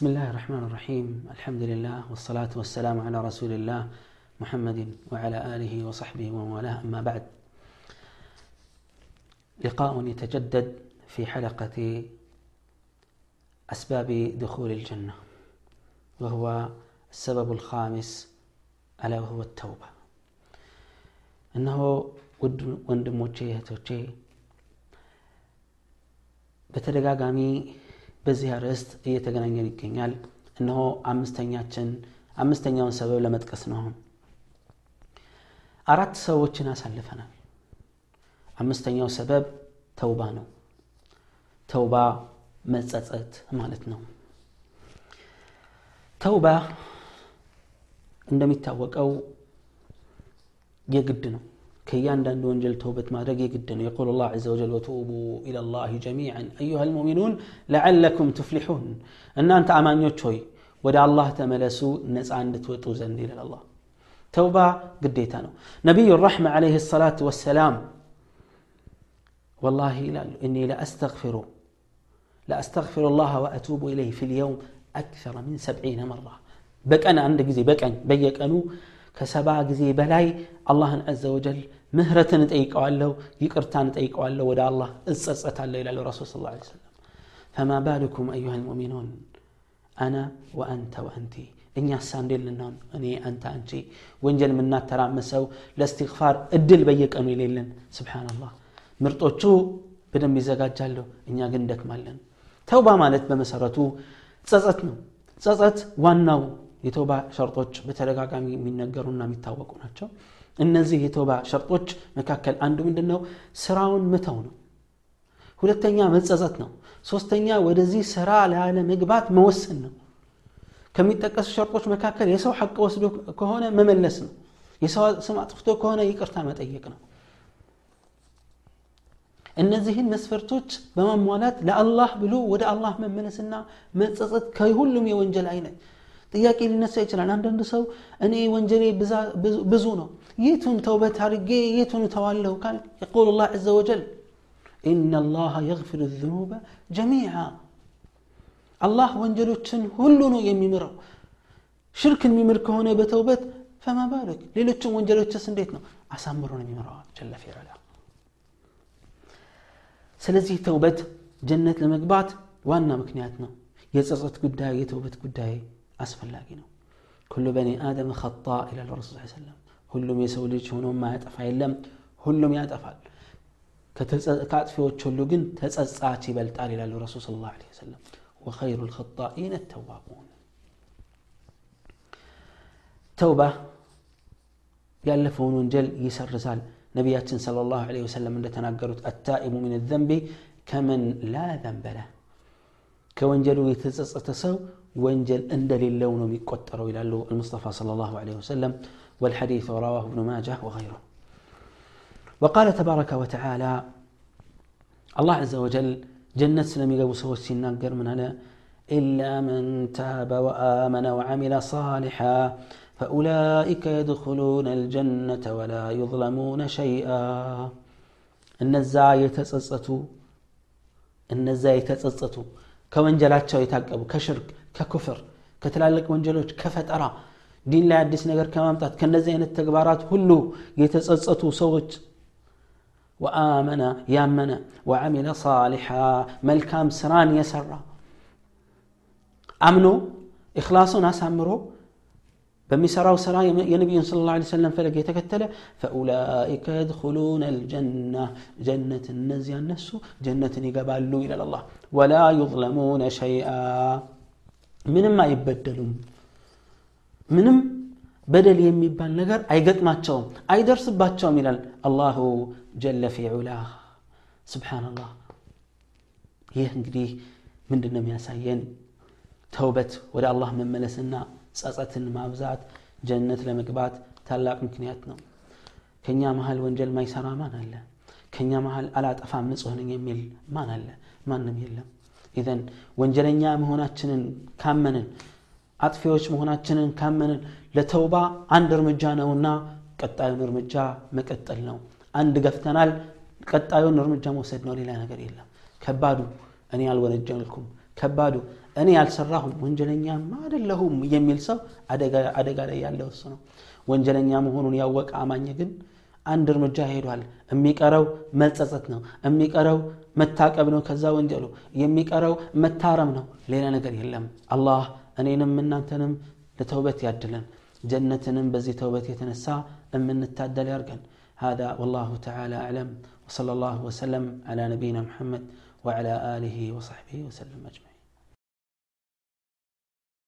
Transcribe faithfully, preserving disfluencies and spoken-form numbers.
بسم الله الرحمن الرحيم. الحمد لله والصلاة والسلام على رسول الله محمد وعلى آله وصحبه ومن والاه، أما بعد. لقاء يتجدد في حلقة أسباب دخول الجنة، وهو السبب الخامس ألا وهو التوبة. إنه وندموتشي هتوتشي بتدقاقامي በዚህ አርእስት እየተገናኘን ይገኛል። እነሆ አምስተኛችን አምስተኛውን ሰበብ ለመጥቀስ ነው። አራት ሰዎችን አሳልፈናል። አምስተኛው ሰበብ ተውባ ነው። ተውባ መጸጸት ማለት ነው። ተውባ እንደሚታወቀው የግድ ነው። ከያንዳንዱ ወንጀል ተውበት ማድረግ የግድ ነው። يقول الله عز وجل وتوبوا الى الله جميعا ايها المؤمنون لعلكم تفلحون ان انت አማኞች ሆይ ወደ አላህ ተመለሱ ነፃ እንድትወጡ ዘንድ ይላል አላህ። ተውባ ግዴታ ነው። ነብዩ الرحمه عليه الصلاه والسلام والله اني لا استغفر لا استغفر الله واتوب اليه في اليوم اكثر من سبعين مره በቀን አንድ ጊዜ በቀን በየቀኑ ከሰባ ጊዜ በላይ አላህን عز وجل ምህረትን ጠይቀዋለሁ ይቅርታን ጠይቀዋለሁ ወደ አላህ እጸጸታለሁ ይላል ረሱል ሰለላሁ ዐለይሂ ወሰለም። فما بالكم ايها المؤمنون انا وانت وانت እኛ ሳንደልናን እኔ አንተ አንቺ ወንጀል ምንና ተራመሰው ለእስቲግፋር እድል በየቀኑ ይለልን። Subhanallah ምርጦቹ በደም ይዘጋጃሉ፣ እኛ ግን ደክማለን። ተውባ ማለት በመሰረቱ ጸጸት ነው። ጸጸት ዋናው የተውባ ሸርጦች በተደጋጋሚ የሚነገሩና የሚታወቁ ናቸው። እነዚህ የተውባ ሸርጦች መካከል አንዱ ምንድነው? ስራውን መተው ነው። ሁለተኛ መጸጸት ነው። ሶስተኛ ወደዚህ ስራ ለዓለም መግባት መወሰን ነው። ከሚጠቀሱ ሸርጦች መካከል የሰው ሐቅ ወስዶ ከሆነ መመለስ ነው። የሰው ስም አጥፍቶ ከሆነ ይቅርታ መጠየቅ ነው። እነዚህን መስፈርቶች በማሟላት ለአላህ ብሎ ወደ አላህ መመለስና መጸጸት ከሁሉም የወንጀል አይነት ጥያቄ ሊነሳ ይችላል። አንድ ሰው እኔ ወንጀሌ ብዙ ነው የቱን ተውበት አድርጌ የቱን ተዋለው ካል يقول الله عز وجل ان الله يغفر الذنوب جميعا الله ወንጀሎችን ሁሉ ነው የሚምረው። ሽርክን የሚምር ከሆነ በተውበት فما بالك ሌሎችን ወንጀሎችስ እንዴት ነው አሳምሮ ነው የሚምረው جل في علاه። ስለዚህ ተውበት ጀነት ለመግባት ዋና ምክንያት ነው። የጸጸት ጉዳይ የተውበት ጉዳይ አስፈላጊ ነው። كل بني ادم خطاء الى الرسول صلى الله عليه وسلم ሁሉም የሰው ልጅ ሆኖ ማያጠፋ የለም፣ ሁሉም ያጠፋል። ከተጸጸታዎች ሁሉ ግን ተጸጻች ይበልጣል ይላል ረሱል ሰለላሁ ዐለይሂ ወሰለም። وخير الخطائين التوابون ተውባ ያለፈውን ወንጀል ይሰርዛል። ነብያችን ሰለላሁ ዐለይሂ ወሰለም እንደተናገሩት التائب من الذنب كمن لا ذنب له ከወንጀሉ የተጸጸተ ሰው ወንጀል እንደሌለው ነው የሚቆጠረው ይላል المصطفى صلى الله عليه وسلم والحديث رواه ابن ماجه وغيره. وقال تبارك وتعالى الله عز وجل جنة سلم يغبو سوى سيناغر من هذا إلا من تاب وآمن وعمل صالحا فأولئك يدخلون الجنة ولا يظلمون شيئا النزاع يتسسطوا النزاع يتسسطوا ከወንጀላቸው የታቀቡ ከሽርክ ከኩፍር ከተላልቅ ወንጀሎች ከፈጠራ ዲን ላይ አዲስ ነገር ከመምጣት ከነዚህ አይነት ተግባራት ሁሉ የተጸጸቱ ሰዎች ወአመና ያመና ወአሚለ ሷሊሃ መልካም ስራን የሰራ አምኖ ኢኽላሱን አሳምሮ በሚሰራው ስራ የነብዩ ሰለላሁ ዐለይሂ ወሰለም ፈለግ የተከተለ فاولئك يدخلون الجنه جنة الناس ينسو جنة يغبالو الى الله ولا يظلمون شيئا ምንም አይበደሉም። ምንም በደል የሚባል ነገር አይገጥማቸውም አይደርስባቸውም ይላል الله جل في علاه سبحان الله። ይህ እንግዲህ ምንድነው የሚያሳየን? ተውበት ወደ አላህ መመለስና ጸጸትን ማብዛት ጀነት ለመግባት ታላቅ ምክንያት ነው። ከኛ መሃል ወንጀል ማይሰራ ማን አለ? ከኛ መሃል አላጠፋም ንጹህ ነኝ የሚል ማን አለ? ማንም የለም። ኢዘን ወንጀለኛ መሆናችንን ካመንን አጥፊዎች መሆናችንን ካመንን ለተውባ አንድ እርምጃ ነውና ቀጣዩን እርምጃ መቀጠል ነው። አንድ ገፍተናል ቀጣዩን እርምጃ መውሰድ ነው፣ ሌላ ነገር የለም። ከባዱ እኔ አልወነጀልኩም ከባዱ እኔ ያልሰራሁም ወንጀለኛማ አይደለሁም የሚል ሰው አደጋ አደጋ ላይ ያለው ሰው ነው። ወንጀለኛ መሆኑን ያወቀ አማኝ ግን አንድ እርምጃ ሄዷል። የሚቀረው መጸጸት ነው። የሚቀረው መታቀብ ነው ከዛ ወንጀሉ። የሚቀረው መታረም ነው። ሌላ ነገር የለም። አላህ እኔንም እናንተንም ለተውበት ያድለን። ጀነትንም በዚህ ተውበት የተነሳ እንንታደል ያርገን። هذا والله تعالى اعلم وصلى الله وسلم على نبينا محمد وعلى اله وصحبه وسلم اجمعين.